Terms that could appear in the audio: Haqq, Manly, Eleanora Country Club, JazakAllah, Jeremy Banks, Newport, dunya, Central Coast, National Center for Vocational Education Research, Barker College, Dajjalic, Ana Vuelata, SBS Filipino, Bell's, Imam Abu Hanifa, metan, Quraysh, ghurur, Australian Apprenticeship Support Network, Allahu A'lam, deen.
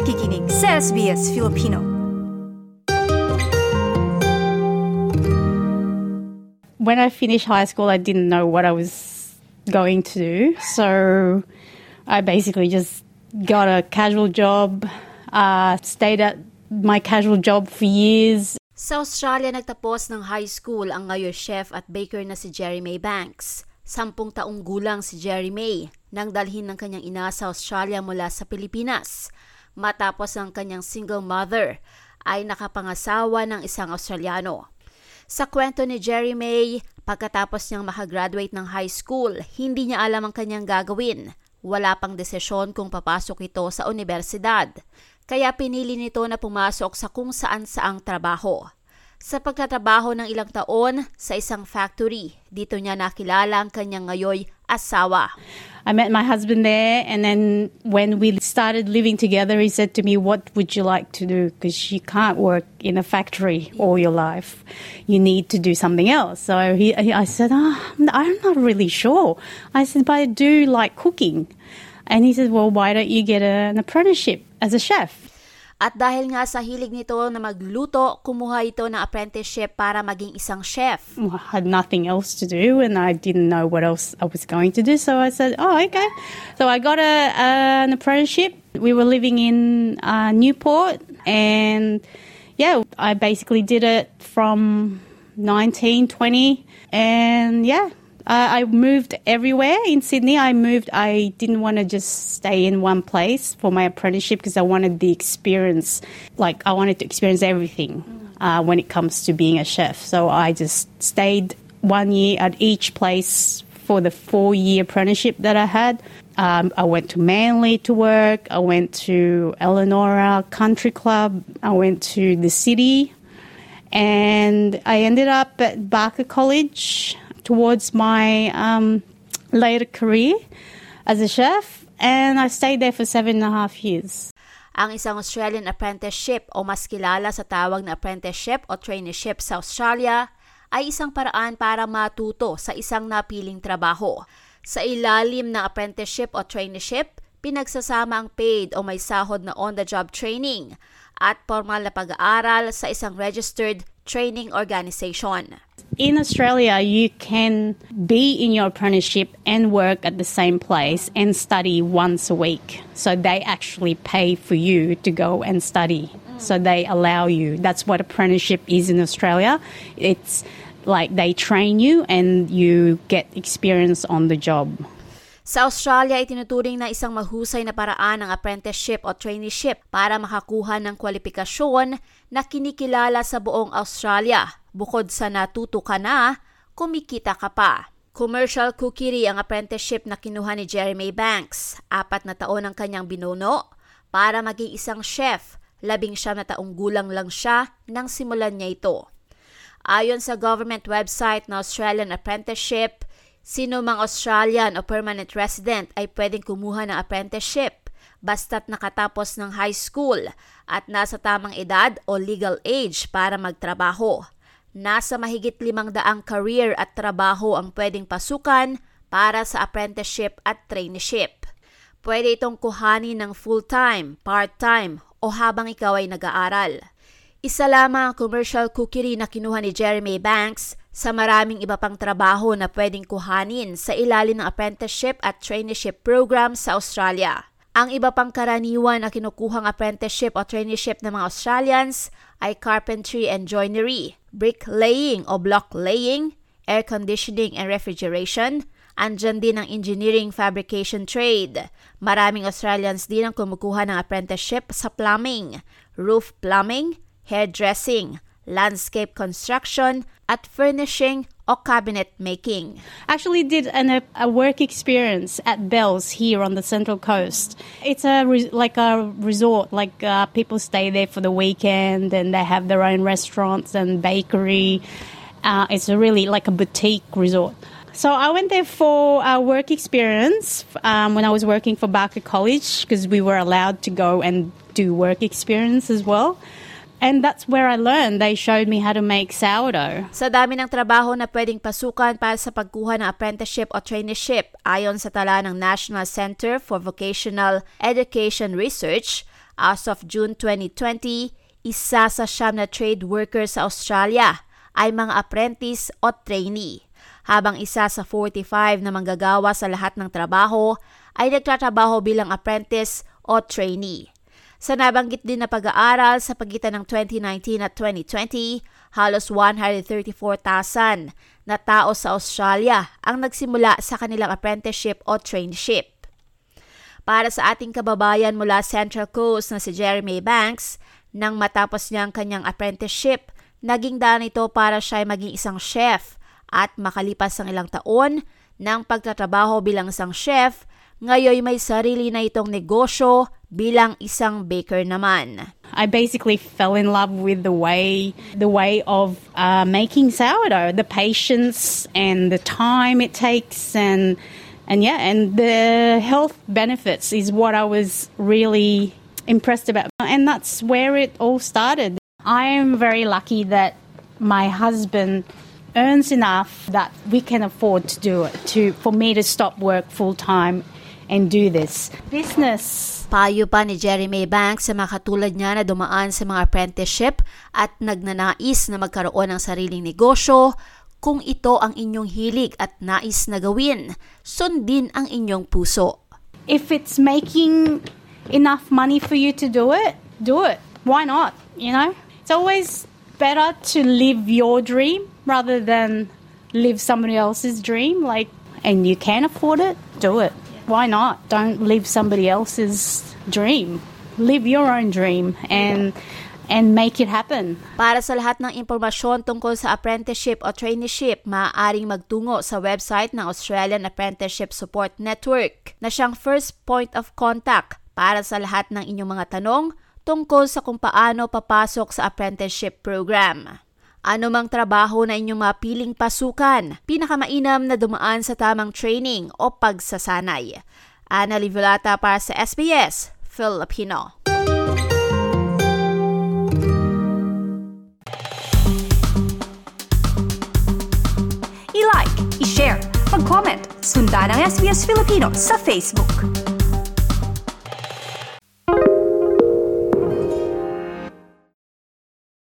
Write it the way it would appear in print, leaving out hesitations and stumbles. nakikinig sa SBS Filipino. When I finished high school, I didn't know what I was going to do. So I basically just got a casual job, stayed at my casual job for years. Sa Australia, nagtapos ng high school ang ngayon chef at baker na si Jeremy Banks. 10 taong gulang si Jeremy nang dalhin ng kanyang ina sa Australia mula sa Pilipinas. Matapos ang kanyang single mother ay nakapangasawa ng isang Australiano. Sa kwento ni Jeremy, pagkatapos niyang makagraduate ng high school, hindi niya alam ang kanyang gagawin. Wala pang desisyon kung papasok ito sa unibersidad. Kaya pinili nito na pumasok sa kung saan saang trabaho. Sa pagtatrabaho ng ilang taon sa isang factory, dito niya nakilala ang kanyang ngayoy asawa. I met my husband there, and then when we started living together, he said to me, "What would you like to do? Because you can't work in a factory all your life. You need to do something else." So I said, "I'm not really sure." I said, "But I do like cooking." And he said, "Well, why don't you get an apprenticeship as a chef?" At dahil nga sa hilig nito na magluto, kumuha ito ng apprenticeship para maging isang chef. I had nothing else to do and I didn't know what else I was going to do. So I said, oh, okay. So I got an apprenticeship. We were living in Newport. And yeah, I basically did it from 19, 20. And yeah, I moved everywhere in Sydney. I didn't want to just stay in one place for my apprenticeship because I wanted the experience. Like, I wanted to experience everything when it comes to being a chef. So I just stayed 1 year at each place for the 4-year apprenticeship that I had. I went to Manly to work. I went to Eleanora Country Club. I went to the city. And I ended up at Barker College towards my later career as a chef, and I stayed there for 7.5 years. Ang isang Australian apprenticeship o mas kilala sa tawag na apprenticeship o traineeship sa Australia ay isang paraan para matuto sa isang napiling trabaho. Sa ilalim ng apprenticeship o traineeship, pinagsasama ang paid o may sahod na on-the-job training at formal na pag-aaral sa isang registered training organization. In Australia, you can be in your apprenticeship and work at the same place and study once a week. So they actually pay for you to go and study. So they allow you. That's what apprenticeship is in Australia. It's like they train you and you get experience on the job. Sa Australia, itinuturing na isang mahusay na paraan ang apprenticeship o traineeship para makakuha ng kwalipikasyon na kinikilala sa buong Australia. Bukod sa natuto ka na, kumikita ka pa. Commercial cookery ang apprenticeship na kinuha ni Jeremy Banks. 4 na taon ang kanyang binuno para maging isang chef. 17 na taong gulang lang siya nang simulan niya ito. Ayon sa government website na Australian Apprenticeship, sino mang Australian o permanent resident ay pwedeng kumuha ng apprenticeship basta't nakatapos ng high school at nasa tamang edad o legal age para magtrabaho. Nasa mahigit 500 career at trabaho ang pwedeng pasukan para sa apprenticeship at traineeship. Pwede itong kuhanin ng full-time, part-time o habang ikaw ay nag-aaral. Isa lamang ang commercial cookery na kinuha ni Jeremy Banks sa maraming iba pang trabaho na pwedeng kuhanin sa ilalim ng apprenticeship at traineeship program sa Australia. Ang iba pang karaniwan na kinukuhang apprenticeship o traineeship ng mga Australians ay carpentry and joinery, bricklaying o blocklaying, air conditioning and refrigeration. Andyan din ang engineering fabrication trade. Maraming Australians din ang kumukuha ng apprenticeship sa plumbing, roof plumbing, hairdressing, landscape construction, at furnishing or cabinet making. Actually did a work experience at Bell's here on the Central Coast. It's like a resort, people stay there for the weekend and they have their own restaurants and bakery. It's a really like a boutique resort. So I went there for a work experience when I was working for Barker College because we were allowed to go and do work experience as well. And that's where I learned. They showed me how to make sourdough. Sa dami ng trabaho na pwedeng pasukan para sa pagkuha ng apprenticeship o traineeship, ayon sa tala ng National Center for Vocational Education Research, As of June 2020, 1/9 na trade worker sa Australia ay mga apprentice o trainee, habang 1/45 na manggagawa sa lahat ng trabaho ay nagtatrabaho bilang apprentice o trainee. Sa nabanggit din na pag-aaral sa pagitan ng 2019 at 2020, halos 134,000 na tao sa Australia ang nagsimula sa kanilang apprenticeship o traineeship. Para sa ating kababayan mula Central Coast na si Jeremy Banks, nang matapos niya ang kanyang apprenticeship, naging daan ito para siya ay maging isang chef, at makalipas ang ilang taon ng pagtatrabaho bilang isang chef, ngayon may sarili na itong negosyo bilang isang baker naman. I basically fell in love with the way of making sourdough, the patience and the time it takes and the health benefits is what I was really impressed about. And that's where it all started. I am very lucky that my husband earns enough that we can afford to do it, for me to stop work full time and do this business. Payo pa ni Jeremy Banks sa mga katulad niya na dumaan sa mga apprenticeship at nagnanais na magkaroon ng sariling negosyo. Kung ito ang inyong hilig at nais na gawin, sundin ang inyong puso. If it's making enough money for you to do it, do it. Why not? You know, it's always better to live your dream rather than live somebody else's dream. Like, and you can afford it, do it. Why not? Don't live somebody else's dream. Live your own dream and make it happen. Para sa lahat ng impormasyon tungkol sa apprenticeship o traineeship, maaaring magtungo sa website ng Australian Apprenticeship Support Network na siyang first point of contact para sa lahat ng inyong mga tanong tungkol sa kung paano papasok sa apprenticeship program. Ano mang trabaho na inyong mapiling pasukan, pinakamainam na dumaan sa tamang training o pagsasanay. Ana Vuelata para sa SBS Filipino. I-like, i-share, mag-comment, sundan ang SBS Filipino sa Facebook.